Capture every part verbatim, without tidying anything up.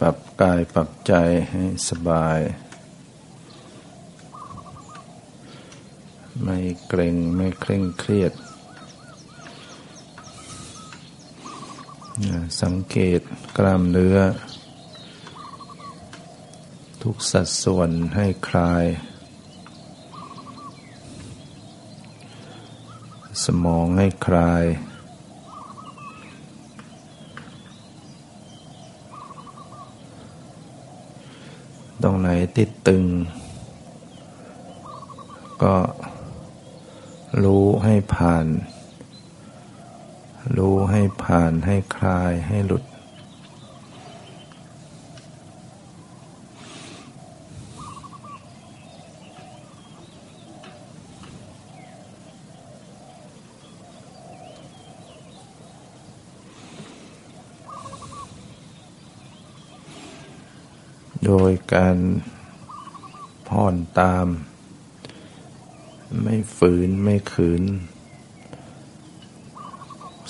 ปรับกายปรับใจให้สบายไม่เกร็งไม่เคร่งเครียดสังเกตกล้ามเนื้อทุกสัดส่วนให้คลายสมองให้คลายตรงไหนที่ตึงก็รู้ให้ผ่านรู้ให้ผ่านให้คลายให้หลุดโดยการผ่อนตามไม่ฝืนไม่ขืน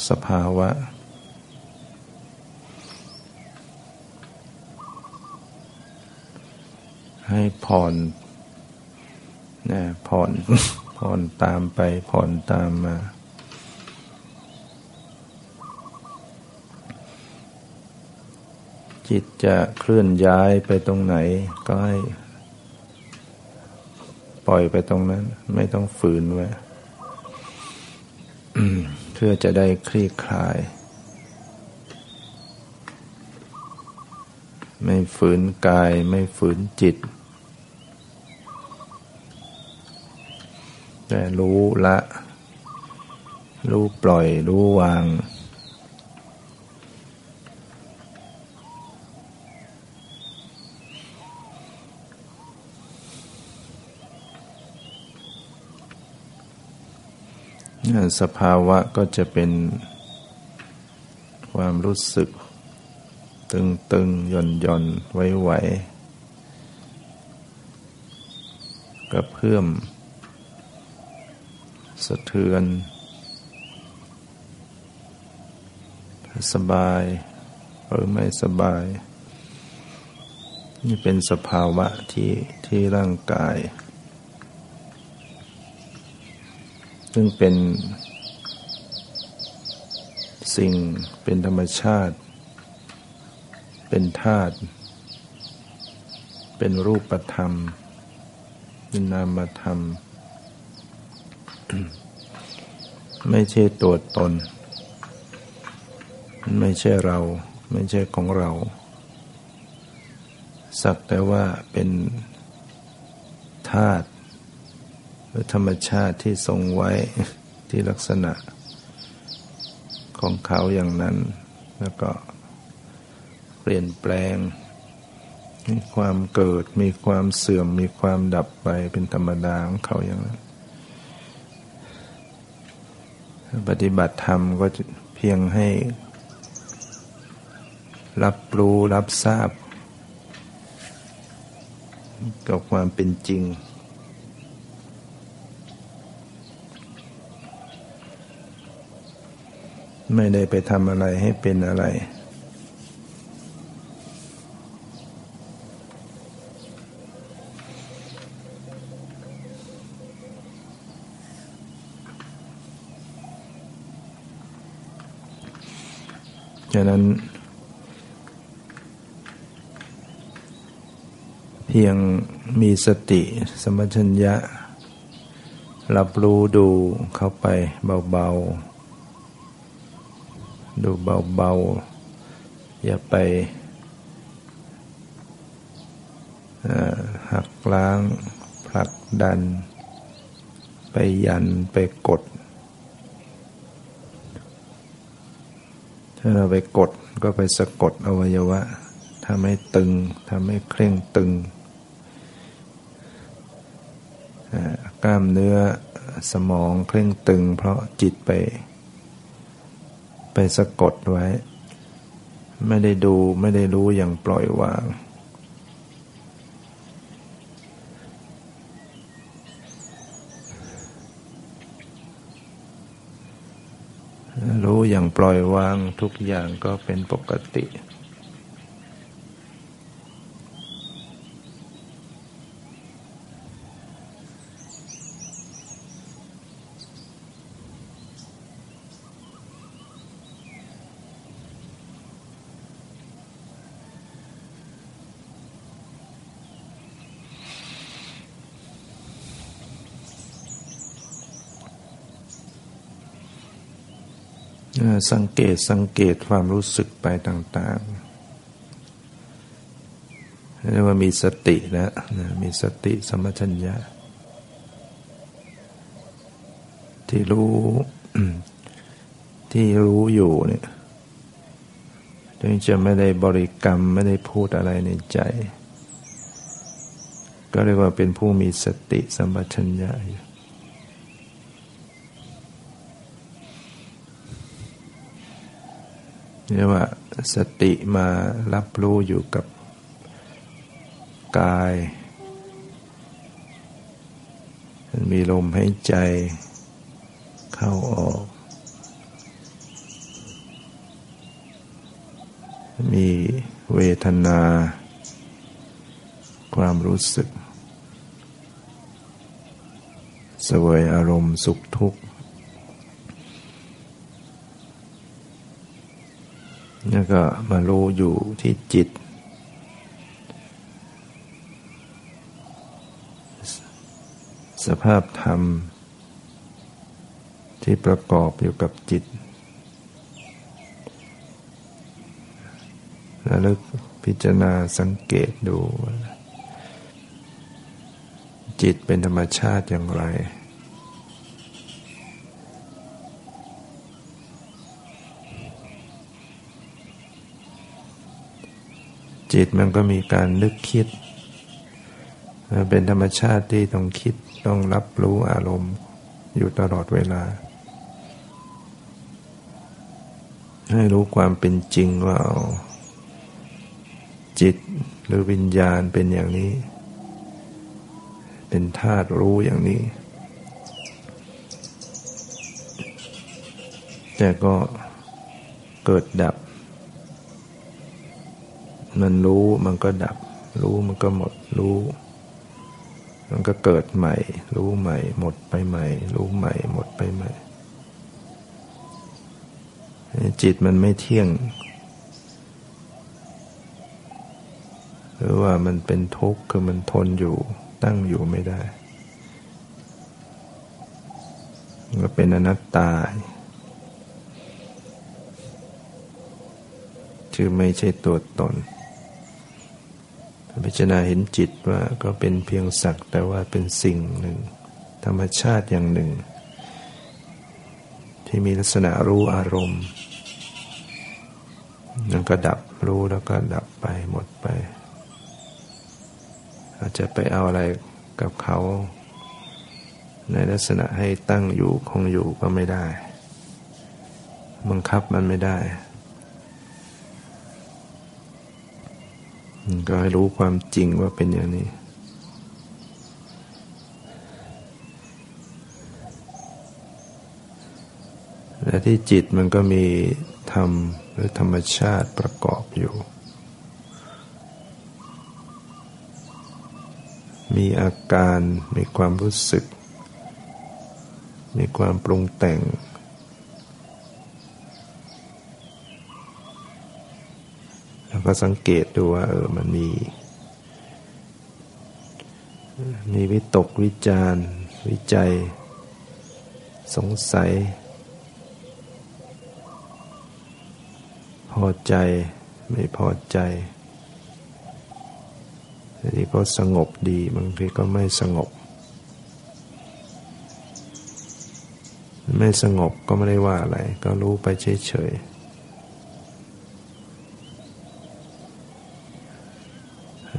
สภาวะให้ผ่อนนะผ่อนผ่อนตามไปผ่อนตามมาจิตจะเคลื่อนย้ายไปตรงไหนก็ให้ปล่อยไปตรงนั้นไม่ต้องฝืนไว้ เพื่อจะได้คลี่คลายไม่ฝืนกายไม่ฝืนจิตแต่รู้ละรู้ปล่อยรู้วางสภาวะก็จะเป็นความรู้สึกตึงตึงหย่อนหย่อนไหวไหวกระเพื่อมสะเทือนสบายหรือไม่สบายนี่เป็นสภาวะที่ที่ร่างกายซึ่งเป็นสิ่งเป็นธรรมชาติเป็นธาตุเป็นรูปธรรมเป็นนามธรรม ไม่ใช่ตัวตนไม่ใช่เราไม่ใช่ของเราสักแต่ว่าเป็นธาตุธรรมชาติที่ทรงไว้ที่ลักษณะของเขาอย่างนั้นแล้วก็เปลี่ยนแปลงมีความเกิดมีความเสื่อมมีความดับไปเป็นธรรมดาของเขาอย่างนั้นปฏิบัติธรรมก็เพียงให้รับรู้รับทราบกับความเป็นจริงไม่ได้ไปทำอะไรให้เป็นอะไรฉะนั้นเพียงมีสติสัมปชัญญะรับรู้ดูเข้าไปเบาๆดูเบาๆอย่าไปหักล้างผลักดันไปยันไปกดถ้าเราไปกดก็ไปสะกดอวัยวะทำให้ตึงทำให้เคร่งตึงกล้ามเนื้อสมองเคร่งตึงเพราะจิตไปไปสะกดไว้ไม่ได้ดูไม่ได้รู้อย่างปล่อยวางรู้อย่างปล่อยวางทุกอย่างก็เป็นปกติ สังเกตสังเกตความรู้สึกไปต่างๆเรียกว่ามีสตินะมีสติสัมปชัญญะที่รู้ ที่รู้อยู่เนี่ยถึงจะไม่ได้บริกรรมไม่ได้พูดอะไรในใจก็เรียกว่าเป็นผู้มีสติสัมปชัญญะอยู่เรียกว่าสติมารับรู้อยู่กับกายมีลมหายใจเข้าออกมีเวทนาความรู้สึกเสวยอารมณ์สุขทุกข์แล้วก็มารู้อยู่ที่จิตสภาพธรรมที่ประกอบอยู่กับจิตระลึกพิจารณาสังเกตดูจิตเป็นธรรมชาติอย่างไรจิตมันก็มีการนึกคิดมันเป็นธรรมชาติที่ต้องคิดต้องรับรู้อารมณ์อยู่ตลอดเวลาให้รู้ความเป็นจริงว่าจิตหรือวิญญาณเป็นอย่างนี้เป็นธาตุรู้อย่างนี้แต่ก็เกิดดับมันรู้มันก็ดับรู้มันก็หมดรู้มันก็เกิดใหม่รู้ใหม่หมดไปใหม่รู้ใหม่หมดไปใหม่จิตมันไม่เที่ยงหรือว่ามันเป็นทุกข์คือมันทนอยู่ตั้งอยู่ไม่ได้ก็เป็นอนัตตาคือไม่ใช่ตัวตนพิจารณาเห็นจิตว่าก็เป็นเพียงสักแต่ว่าเป็นสิ่งหนึ่งธรรมชาติอย่างหนึ่งที่มีลักษณะรู้อารมณ์แล้วก็ดับรู้แล้วก็ดับไปหมดไปอาจจะไปเอาอะไรกับเขาในลักษณะให้ตั้งอยู่คงอยู่ก็ไม่ได้บังคับมันไม่ได้ก็ให้รู้ความจริงว่าเป็นอย่างนี้และที่จิตมันก็มีธรรมหรือธรรมชาติประกอบอยู่มีอาการมีความรู้สึกมีความปรุงแต่งแล้วก็สังเกตดูว่าเออมันมีมีวิตกวิจารวิจัยสงสัยพอใจไม่พอใจบางทีก็สงบดีบางทีก็ไม่สงบไม่สงบก็ไม่ได้ว่าอะไรก็รู้ไปเ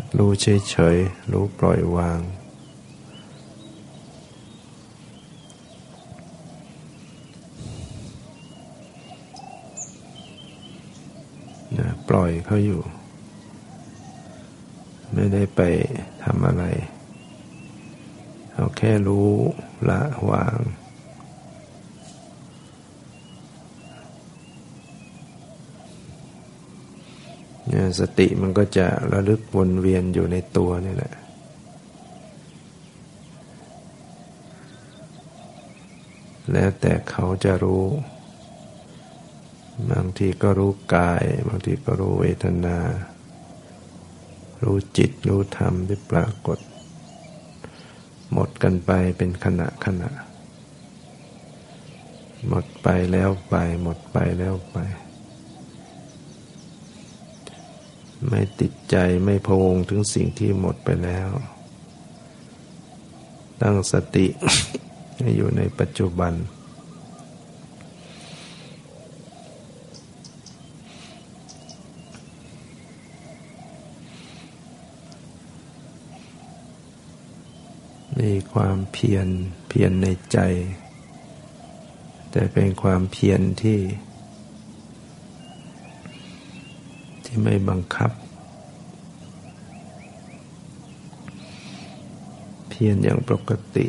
ฉยๆรู้เฉยๆรู้ปล่อยวางนะปล่อยเขาอยู่ไม่ได้ไปทำอะไรเอาแค่รู้ละวางสติมันก็จะระลึกวนเวียนอยู่ในตัวนี่แหละแล้วแต่เขาจะรู้บางทีก็รู้กายบางทีก็รู้เวทนารู้จิตรู้ธรรมที่ปรากฏหมดกันไปเป็นขณะขณะ หมดไปแล้วไปหมดไปแล้วไปไม่ติดใจไม่พะวงถึงสิ่งที่หมดไปแล้วตั้งสติให้อยู่ในปัจจุบันมีความเพียรเพียรในใจแต่เป็นความเพียรที่ที่ไม่บังคับเพียรอย่างปกติ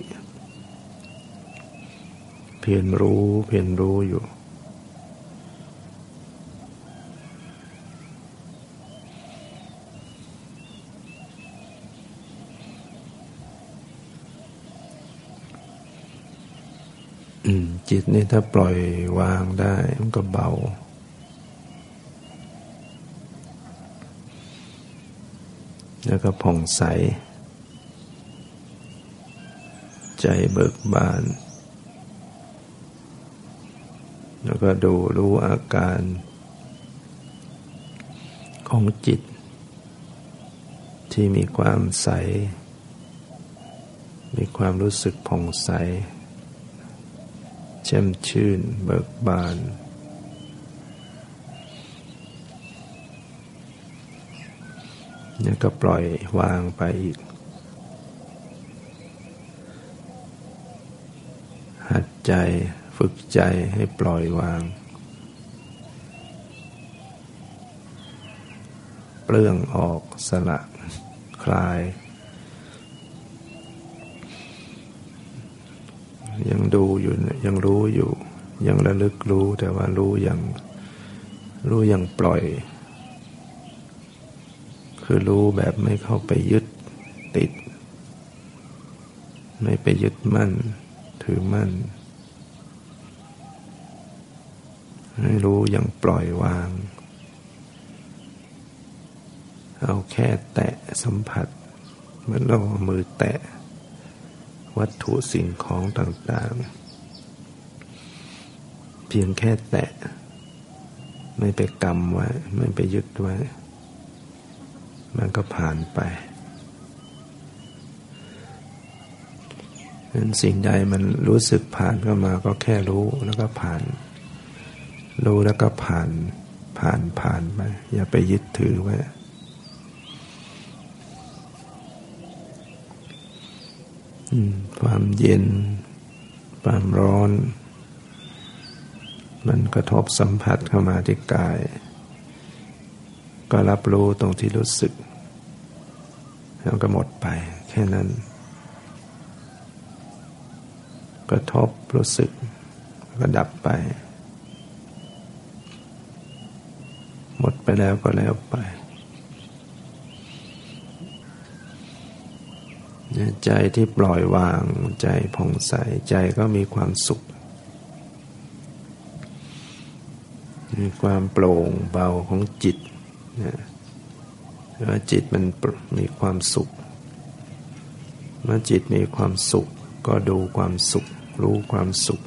เพียรรู้เพียรรู้อยู่จิตนี่ถ้าปล่อยวางได้มันก็เบาแล้วก็ผ่องใสใจเบิกบานแล้วก็ดูรู้อาการของจิตที่มีความใสมีความรู้สึกผ่องใสแช่มชื่นเบิกบานแล้วก็ปล่อยวางไปอีกหัดใจฝึกใจให้ปล่อยวางเปลื้องออกสละคลายยังดูอยู่ยังรู้อยู่ยังระลึกรู้แต่ว่ารู้อย่างรู้อย่างปล่อยคือรู้แบบไม่เข้าไปยึดติดไม่ไปยึดมั่นถือมั่นให้รู้อย่างปล่อยวางเอาแค่แตะสัมผัสเหมือนเราเอามือแตะวัตถุสิ่งของต่างๆเพียงแค่แตะไม่ไปกำไว้ไม่ไปยึดไว้มันก็ผ่านไปงั้นสิ่งใดมันรู้สึกผ่านเข้ามาก็แค่รู้แล้วก็ผ่านรู้แล้วก็ผ่านผ่านผ่านไปอย่าไปยึดถือไว้ความเย็นความร้อนมันกระทบสัมผัสเข้ามาที่กายก็รับรู้ตรงที่รู้สึกแล้วก็หมดไปแค่นั้นกระทบรู้สึกก็ดับไปหมดไปแล้วก็แล้วไปใจที่ปล่อยวางใจผ่องใสใจก็มีความสุขมีความโปร่งเบาของจิตนะว่าจิตมันมีความสุขเมื่อจิตมีความสุขก็ดูความสุขรู้ความสุข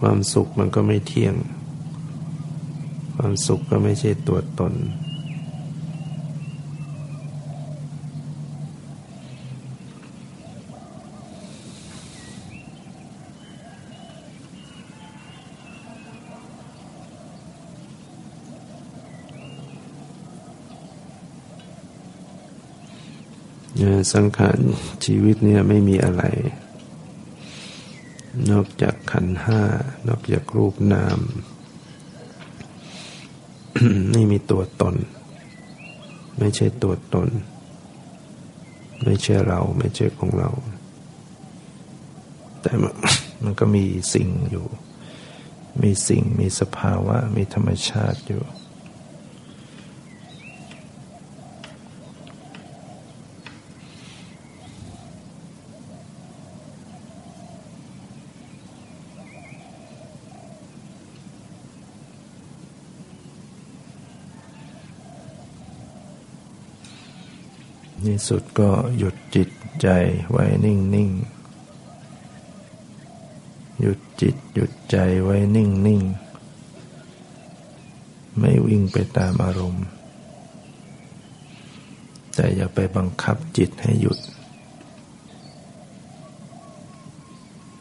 ความสุขมันก็ไม่เที่ยงความสุขก็ไม่ใช่ตัวตนสังขารชีวิตเนี่ยไม่มีอะไรนอกจากขันธ์ห้านอกจากรูปนามไม่มีตัวตนไม่ใช่ตัวตนไม่ใช่เราไม่ใช่ของเราแต่มันก็มีสิ่งอยู่มีสิ่งมีสภาวะมีธรรมชาติอยู่ ที่สุดก็หยุดจิตใจไว้นิ่งๆหยุดจิตหยุดใจไว้นิ่งๆไม่วิ่งไปตามอารมณ์แต่อย่าไปบังคับจิตให้หยุด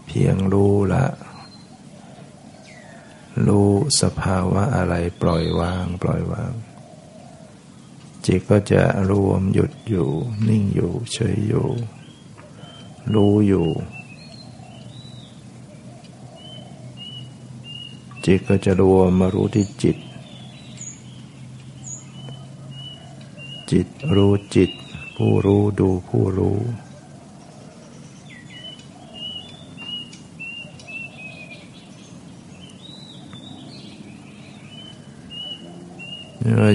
เพียงรู้ละรู้สภาวะอะไรปล่อยวางปล่อยวางจิตก็จะรวมหยุดอยู่นิ่งอยู่เฉยอยู่รู้อยู่จิตก็จะรวมมารู้ที่จิตจิตรู้จิตผู้รู้ดูผู้รู้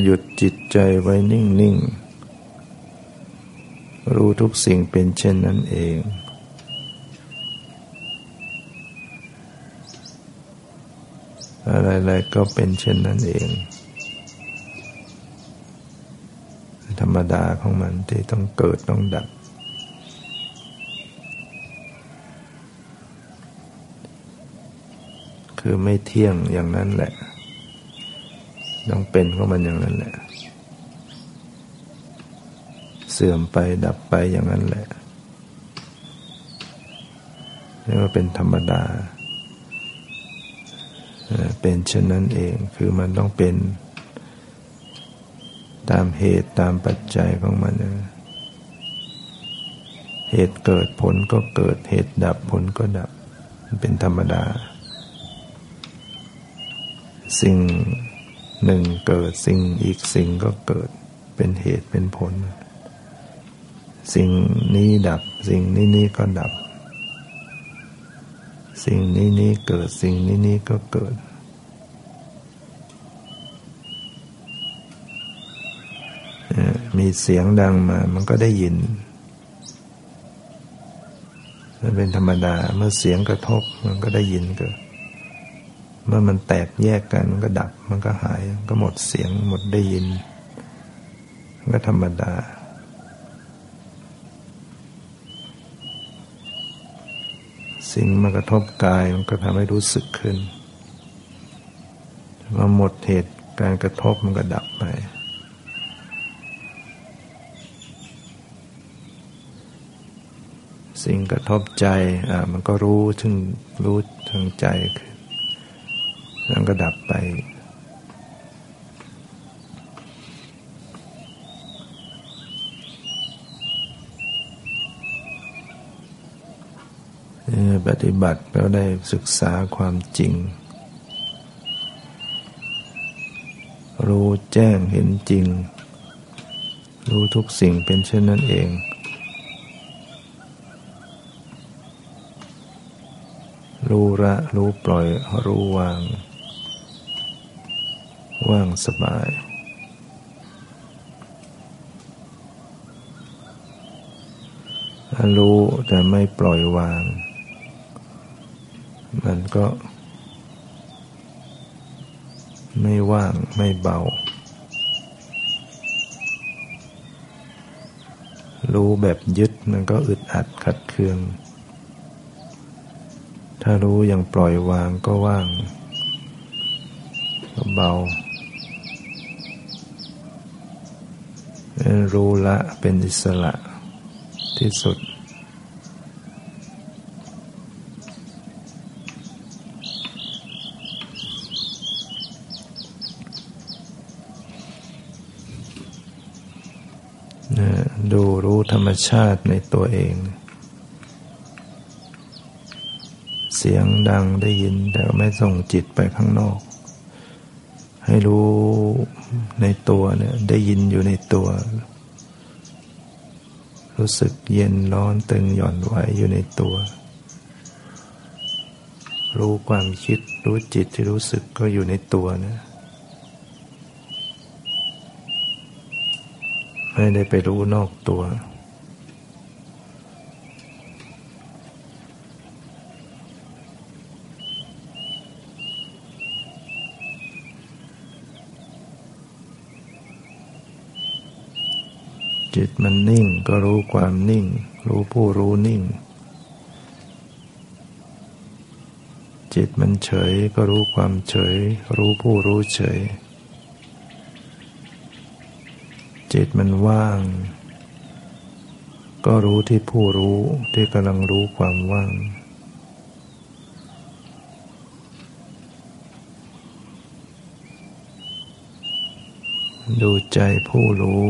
หยุดจิตใจไว้นิ่งๆรู้ทุกสิ่งเป็นเช่นนั้นเองอะไรๆก็เป็นเช่นนั้นเองธรรมดาของมันที่ต้องเกิดต้องดับคือไม่เที่ยงอย่างนั้นแหละต้องเป็นของมันอย่างนั้นแหละเสื่อมไปดับไปอย่างนั้นแหละเรียกว่าเป็นธรรมดาเป็นเช่นนั้นเองคือมันต้องเป็นตามเหตุตามปัจจัยของมันเหตุเกิดผลก็เกิดเหตุดับผลก็ดับมันเป็นธรรมดาสิ่งหนึ่งเกิดสิ่งอีกสิ่งก็เกิดเป็นเหตุเป็นผลสิ่งนี้ดับสิ่งนี้นี้ก็ดับสิ่งนี้นี้เกิดสิ่งนี้นี้ก็เกิดมีเสียงดังมามันก็ได้ยินมันเป็นธรรมดาเมื่อเสียงกระทบมันก็ได้ยินเกิดเมื่อมันแตกแยกกันมันก็ดับมันก็หายมันก็หมดเสียงหมดได้ยินมันก็ธรรมดาสิ่งมากระทบกายมันก็ทำให้รู้สึกขึ้นเมื่อหมดเหตุการกระทบมันก็ดับไปสิ่งกระทบใจอ่ามันก็รู้ถึงรู้ทางใจมันก็ดับไปปฏิบัติแล้วได้ศึกษาความจริงรู้แจ้งเห็นจริงรู้ทุกสิ่งเป็นเช่นนั้นเองรู้ละรู้ปล่อยรู้วางว่างสบายรู้แต่ไม่ปล่อยวางมันก็ไม่ว่างไม่เบารู้แบบยึดมันก็อึดอัดขัดเคืองถ้ารู้อย่างปล่อยวางก็ว่างก็เบารู้ละเป็นอิสระที่สุดดูรู้ธรรมชาติในตัวเองเสียงดังได้ยินแต่ไม่ส่งจิตไปข้างนอกให้รู้ในตัวเนี่ยได้ยินอยู่ในตัวรู้สึกเย็นร้อนตึงหย่อนไหวอยู่ในตัวรู้ความคิดรู้จิตที่รู้สึกก็อยู่ในตัวนะไม่ได้ไปรู้นอกตัว จิตมันนิ่งก็รู้ความนิ่งรู้ผู้รู้นิ่งจิตมันเฉยก็รู้ความเฉยรู้ผู้รู้เฉยจิตมันว่างก็รู้ที่ผู้รู้ที่กำลังรู้ความว่างดูใจผู้รู้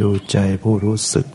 ดูใจผู้รู้สึก